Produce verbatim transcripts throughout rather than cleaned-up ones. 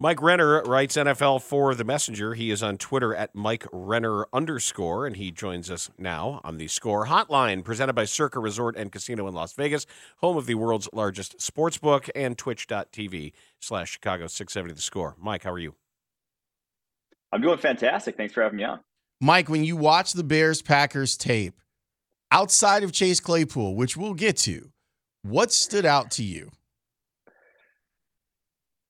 Mike Renner writes N F L for The Messenger. He is on Twitter at Mike Renner underscore, and he joins us now on the Score Hotline, presented by Circa Resort and Casino in Las Vegas, home of the world's largest sportsbook, and twitch.tv slash Chicago six seventy The Score. Mike, how are you? I'm doing fantastic. Thanks for having me on. Mike, when you watch the Bears-Packers tape, outside of Chase Claypool, which we'll get to, what stood out to you?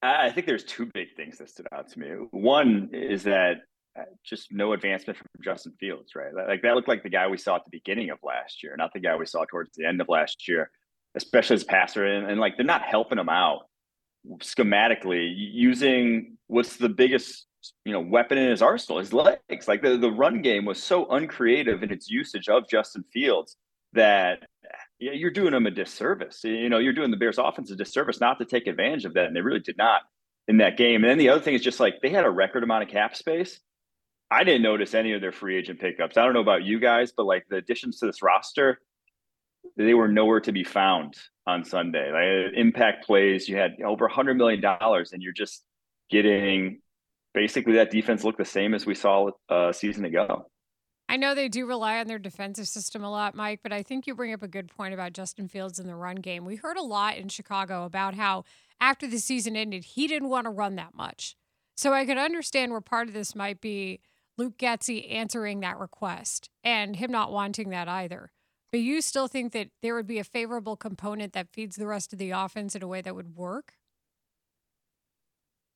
I think there's two big things that stood out to me. One is that just no advancement from Justin Fields, right? Like that looked like the guy we saw at the beginning of last year, not the guy we saw towards the end of last year, especially as a passer. And, and like, they're not helping him out schematically using what's the biggest, you know, weapon in his arsenal, his legs. Like the, the run game was so uncreative in its usage of Justin Fields that you're doing them a disservice. You know, you're doing the Bears offense a disservice not to take advantage of that. And they really did not in that game. And then the other thing is just like, they had a record amount of cap space. I didn't notice any of their free agent pickups. I don't know about you guys, but like the additions to this roster, they were nowhere to be found on Sunday. Like impact plays, you had over a hundred million dollars and you're just getting basically that defense looked the same as we saw a season ago. I know they do rely on their defensive system a lot, Mike, but I think you bring up a good point about Justin Fields in the run game. We heard a lot in Chicago about how after the season ended, he didn't want to run that much. So I could understand where part of this might be Luke Getzy answering that request and him not wanting that either. But you still think that there would be a favorable component that feeds the rest of the offense in a way that would work?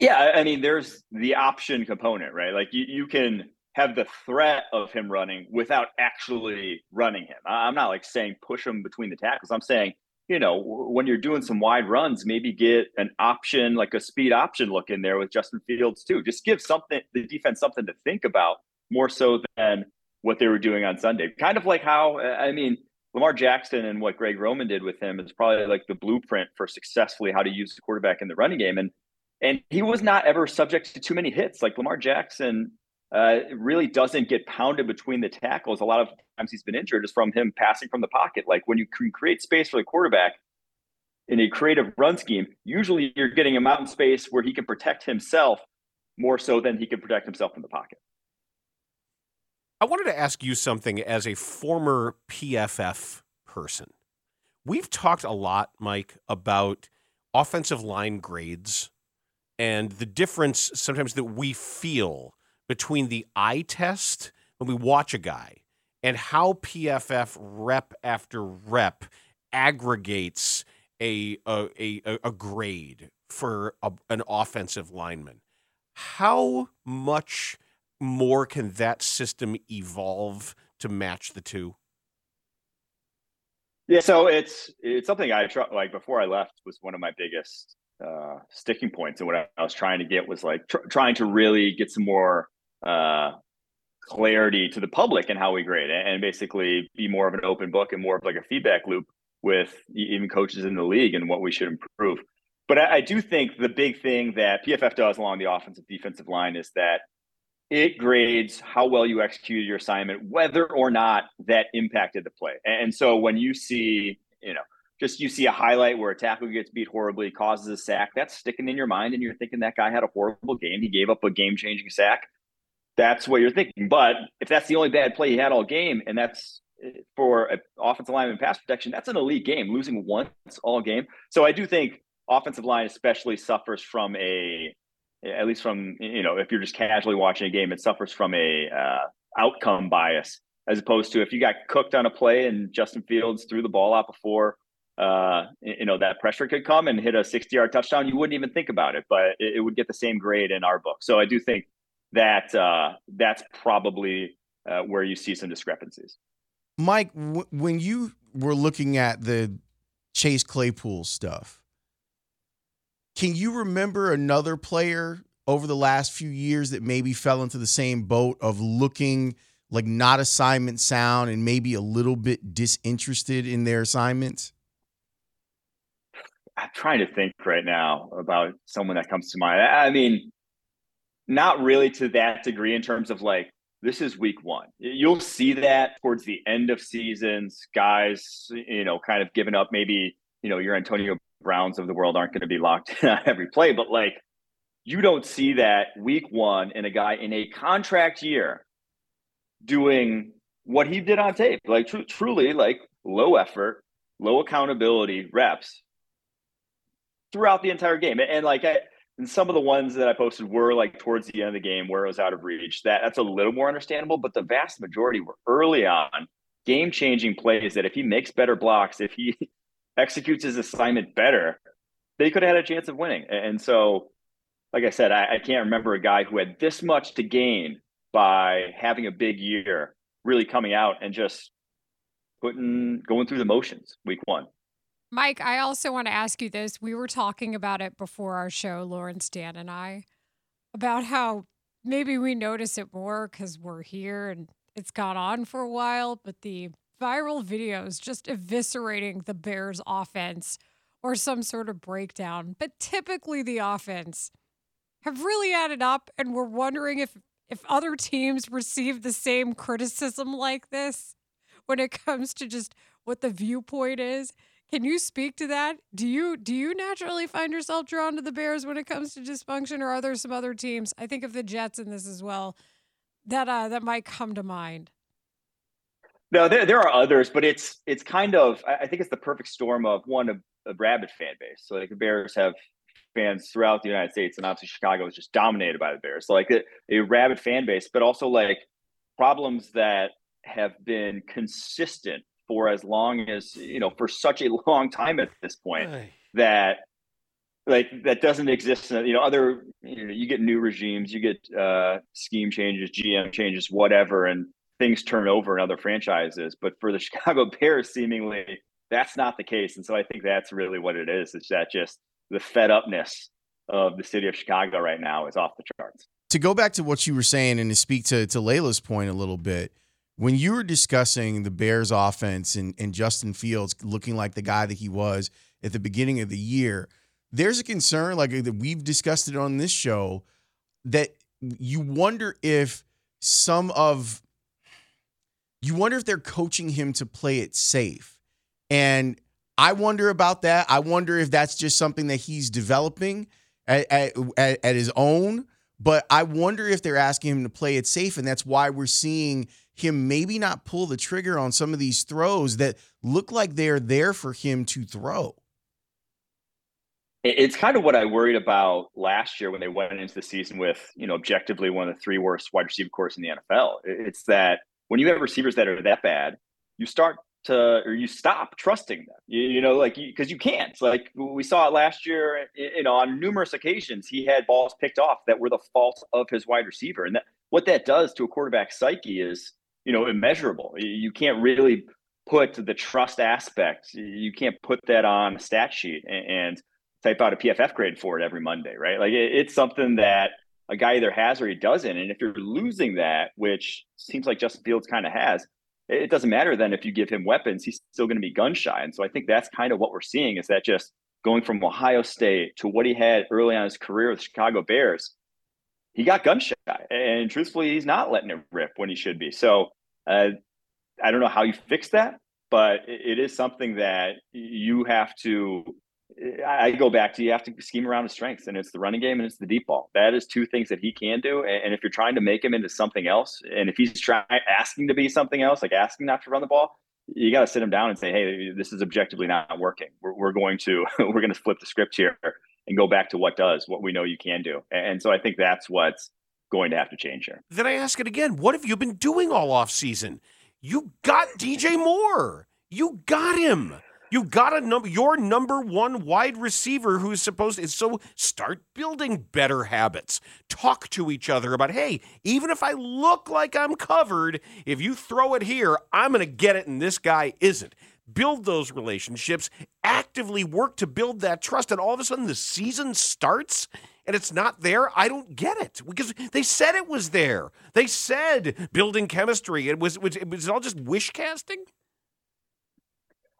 Yeah, I mean, there's the option component, right? Like you, you can have the threat of him running without actually running him. I'm not like saying push him between the tackles. I'm saying, you know, when you're doing some wide runs, maybe get an option, like a speed option look in there with Justin Fields too. Just give something, the defense something to think about more so than what they were doing on Sunday. Kind of like how, I mean, Lamar Jackson and what Greg Roman did with him is probably like the blueprint for successfully how to use the quarterback in the running game. And, and he was not ever subject to too many hits. Like Lamar Jackson, Uh, it really doesn't get pounded between the tackles. A lot of times he's been injured is from him passing from the pocket. Like when you can create space for the quarterback in a creative run scheme, usually you're getting him out in space where he can protect himself more so than he can protect himself in the pocket. I wanted to ask you something as a former P F F person. We've talked a lot, Mike, about offensive line grades and the difference sometimes that we feel between the eye test when we watch a guy and how P F F rep after rep aggregates a a a, a grade for a, an offensive lineman. How much more can that system evolve to match the two? Yeah, so it's it's something I try, like before I left was one of my biggest uh, sticking points, and what I, I was trying to get was like tr- trying to really get some more uh clarity to the public and how we grade it, and basically be more of an open book and more of like a feedback loop with even coaches in the league and what we should improve. But I, I do think the big thing that P F F does along the offensive defensive line is that it grades how well you executed your assignment, whether or not that impacted the play. And so when you see, you know, just you see a highlight where a tackle gets beat horribly, causes a sack, that's sticking in your mind and you're thinking that guy had a horrible game. He gave up a game-changing sack. That's what you're thinking. But if that's the only bad play he had all game, and that's for an offensive line and pass protection, that's an elite game, losing once all game. So I do think offensive line especially suffers from a, at least from, you know, if you're just casually watching a game, it suffers from a uh, outcome bias, as opposed to if you got cooked on a play and Justin Fields threw the ball out before, uh, you know, that pressure could come and hit a sixty-yard touchdown, you wouldn't even think about it, but it, it would get the same grade in our book. So I do think that uh, that's probably uh, where you see some discrepancies. Mike, w- when you were looking at the Chase Claypool stuff, can you remember another player over the last few years that maybe fell into the same boat of looking like not assignment sound and maybe a little bit disinterested in their assignments? I'm trying to think right now about someone that comes to mind. I mean, not really to that degree in terms of like, this is week one. You'll see that towards the end of seasons, guys, you know, kind of giving up. Maybe, you know, your Antonio Browns of the world aren't going to be locked in on every play, but like, you don't see that week one in a guy in a contract year doing what he did on tape, like tr- truly like low effort, low accountability reps throughout the entire game. And, and like, I, and some of the ones that I posted were like towards the end of the game where it was out of reach. That that's a little more understandable, but the vast majority were early on game-changing plays that if he makes better blocks, if he executes his assignment better, they could have had a chance of winning. And so, like I said, I, I can't remember a guy who had this much to gain by having a big year, really coming out and just putting, going through the motions week one. Mike, I also want to ask you this. We were talking about it before our show, Lawrence, Dan, and I, about how maybe we notice it more because we're here and it's gone on for a while, but the viral videos just eviscerating the Bears offense or some sort of breakdown, but typically the offense, have really added up, and we're wondering if, if other teams receive the same criticism like this when it comes to just what the viewpoint is. Can you speak to that? Do you do you naturally find yourself drawn to the Bears when it comes to dysfunction, or are there some other teams? I think of the Jets in this as well that uh, that might come to mind. No, there there are others, but it's it's kind of, I think it's the perfect storm of one, a, a rabid fan base. So like the Bears have fans throughout the United States, and obviously Chicago is just dominated by the Bears. So like a, a rabid fan base, but also like problems that have been consistent for as long as, you know, for such a long time at this point, Aye. that like that doesn't exist. You know, other, you know, you get new regimes, you get uh, scheme changes, G M changes, whatever, and things turn over in other franchises. But for the Chicago Bears, seemingly that's not the case. And so I think that's really what it is. It's that just the fed upness of the city of Chicago right now is off the charts. To go back to what you were saying and to speak to, to Layla's point a little bit, when you were discussing the Bears offense and, and Justin Fields looking like the guy that he was at the beginning of the year, there's a concern, like that we've discussed it on this show, that you wonder if some of you wonder if they're coaching him to play it safe. And I wonder about that. I wonder if that's just something that he's developing at, at, at his own. But I wonder if they're asking him to play it safe, and that's why we're seeing him maybe not pull the trigger on some of these throws that look like they're there for him to throw. It's kind of what I worried about last year when they went into the season with, you know, objectively one of the three worst wide receiver cores in the N F L. It's that when you have receivers that are that bad, you start to, or you stop trusting them, you, you know, like, because you, you can't, like we saw it last year, you know, on numerous occasions, he had balls picked off that were the fault of his wide receiver. And that, what that does to a quarterback's psyche is, you know, immeasurable. You can't really put the trust aspect. You can't put that on a stat sheet and, and type out a P F F grade for it every Monday, right? Like it, it's something that a guy either has or he doesn't. And if you're losing that, which seems like Justin Fields kind of has, it, it doesn't matter then if you give him weapons, he's still going to be gun shy. And so I think that's kind of what we're seeing, is that just going from Ohio State to what he had early on in his career with the Chicago Bears, he got gun shy, and truthfully, he's not letting it rip when he should be. So uh, I don't know how you fix that, but it is something that you have to I go back to, you have to scheme around his strengths, and it's the running game and it's the deep ball. That is two things that he can do. And if you're trying to make him into something else, and if he's trying asking to be something else, like asking not to run the ball, you got to sit him down and say, hey, this is objectively not working. We're, we're going to we're going to flip the script here and go back to what does, what we know you can do. And so I think that's what's going to have to change here. Then I ask it again. What have you been doing all offseason? You got D J Moore. You got him. You got a number, your number one wide receiver who is supposed to, so start building better habits. Talk to each other about, hey, even if I look like I'm covered, if you throw it here, I'm going to get it and this guy isn't. Build those relationships, actively work to build that trust, and all of a sudden the season starts and it's not there. I don't get it, because they said it was there. They said building chemistry. It was, it was, it was all just wish casting.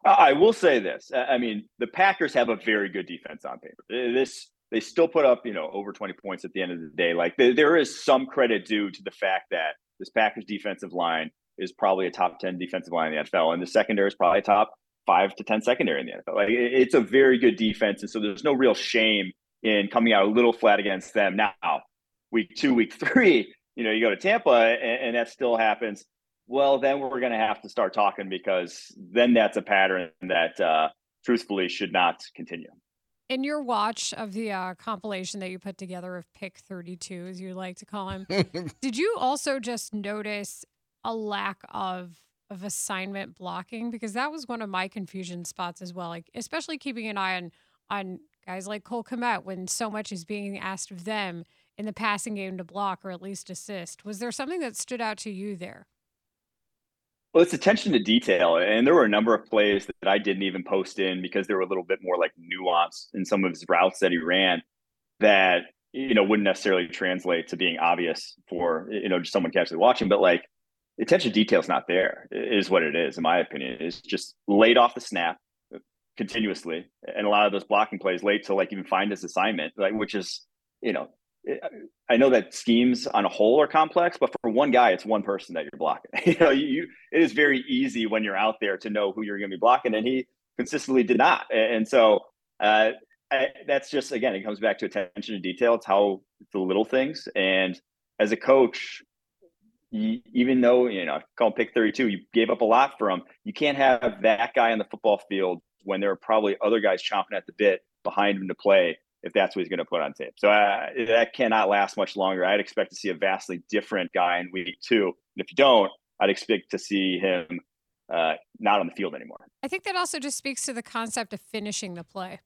I will say this. I mean, the Packers have a very good defense on paper. This, they still put up, you know, over twenty points at the end of the day. Like, there is some credit due to the fact that this Packers defensive line is probably a top ten defensive line in the N F L, and the secondary is probably a top five to ten secondary in the N F L. Like, it's a very good defense, and so there's no real shame in coming out a little flat against them. Now, week two, week three, you know, you go to Tampa, and, and that still happens. Well, then we're going to have to start talking, because then that's a pattern that uh, truthfully should not continue. In your watch of the uh, compilation that you put together of Pick thirty-two, as you like to call him, did you also just notice a lack of of assignment blocking? Because that was one of my confusion spots as well, like especially keeping an eye on, on guys like Cole Kmet when so much is being asked of them in the passing game to block or at least assist. Was there something that stood out to you there? Well, it's attention to detail, and there were a number of plays that I didn't even post in because they were a little bit more like nuanced in some of his routes that he ran that, you know, wouldn't necessarily translate to being obvious for, you know, just someone casually watching. But like, attention to detail is not there, is what it is, in my opinion. It's just laid off the snap continuously, and a lot of those blocking plays late to like even find his assignment, like which is, you know. I know that schemes on a whole are complex, but for one guy, it's one person that you're blocking. you know, you, you it is very easy when you're out there to know who you're going to be blocking, and he consistently did not. And so uh, I, that's just, again, it comes back to attention to detail. It's how the little things. And as a coach, you, even though, you know, call him Pick thirty-two, you gave up a lot for him. You can't have that guy on the football field when there are probably other guys chomping at the bit behind him to play, if that's what he's going to put on tape. So uh, that cannot last much longer. I'd expect to see a vastly different guy in week two. And if you don't, I'd expect to see him uh, not on the field anymore. I think that also just speaks to the concept of finishing the play.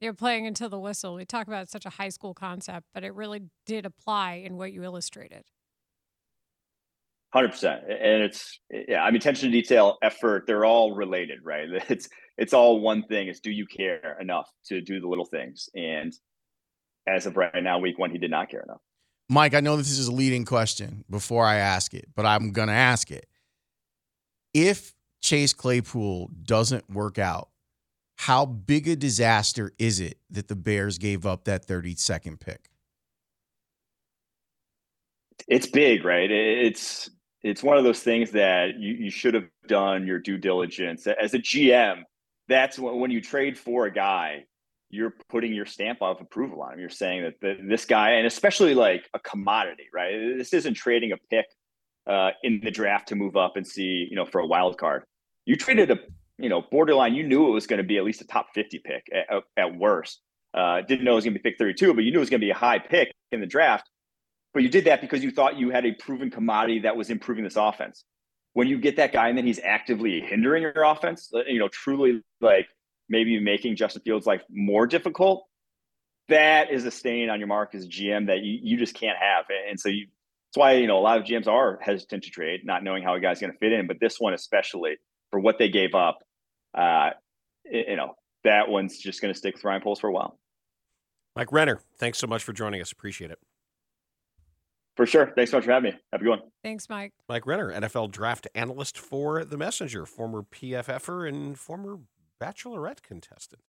You're playing until the whistle. We talk about such a high school concept, but it really did apply in what you illustrated. one hundred percent. And it's, yeah, I mean, attention to detail, effort, they're all related, right? It's it's all one thing. It's, do you care enough to do the little things? And as of right now, week one, he did not care enough. Mike, I know this is a leading question before I ask it, but I'm going to ask it. If Chase Claypool doesn't work out, how big a disaster is it that the Bears gave up that thirty-second pick? It's big, right? It's it's one of those things that you, you should have done your due diligence. As a G M, that's when, when you trade for a guy, you're putting your stamp of approval on him. You're saying that the, this guy, and especially like a commodity, right? This isn't trading a pick uh, in the draft to move up and see, you know, for a wild card. You traded a, you know, borderline, you knew it was going to be at least a top fifty pick at, at worst. Uh, didn't know it was going to be pick thirty-two, but you knew it was going to be a high pick in the draft. But you did that because you thought you had a proven commodity that was improving this offense. When you get that guy and then he's actively hindering your offense, you know, truly like maybe making Justin Fields' life more difficult, that is a stain on your mark as a G M that you, you just can't have. And so you, that's why, you know, a lot of G Ms are hesitant to trade, not knowing how a guy's going to fit in. But this one, especially for what they gave up, uh, you know, that one's just going to stick with Ryan Poles for a while. Mike Renner, thanks so much for joining us. Appreciate it. For sure. Thanks so much for having me. Have a good one. Thanks, Mike. Mike Renner, N F L draft analyst for The Messenger, former P F F-er and former Bachelorette contestant.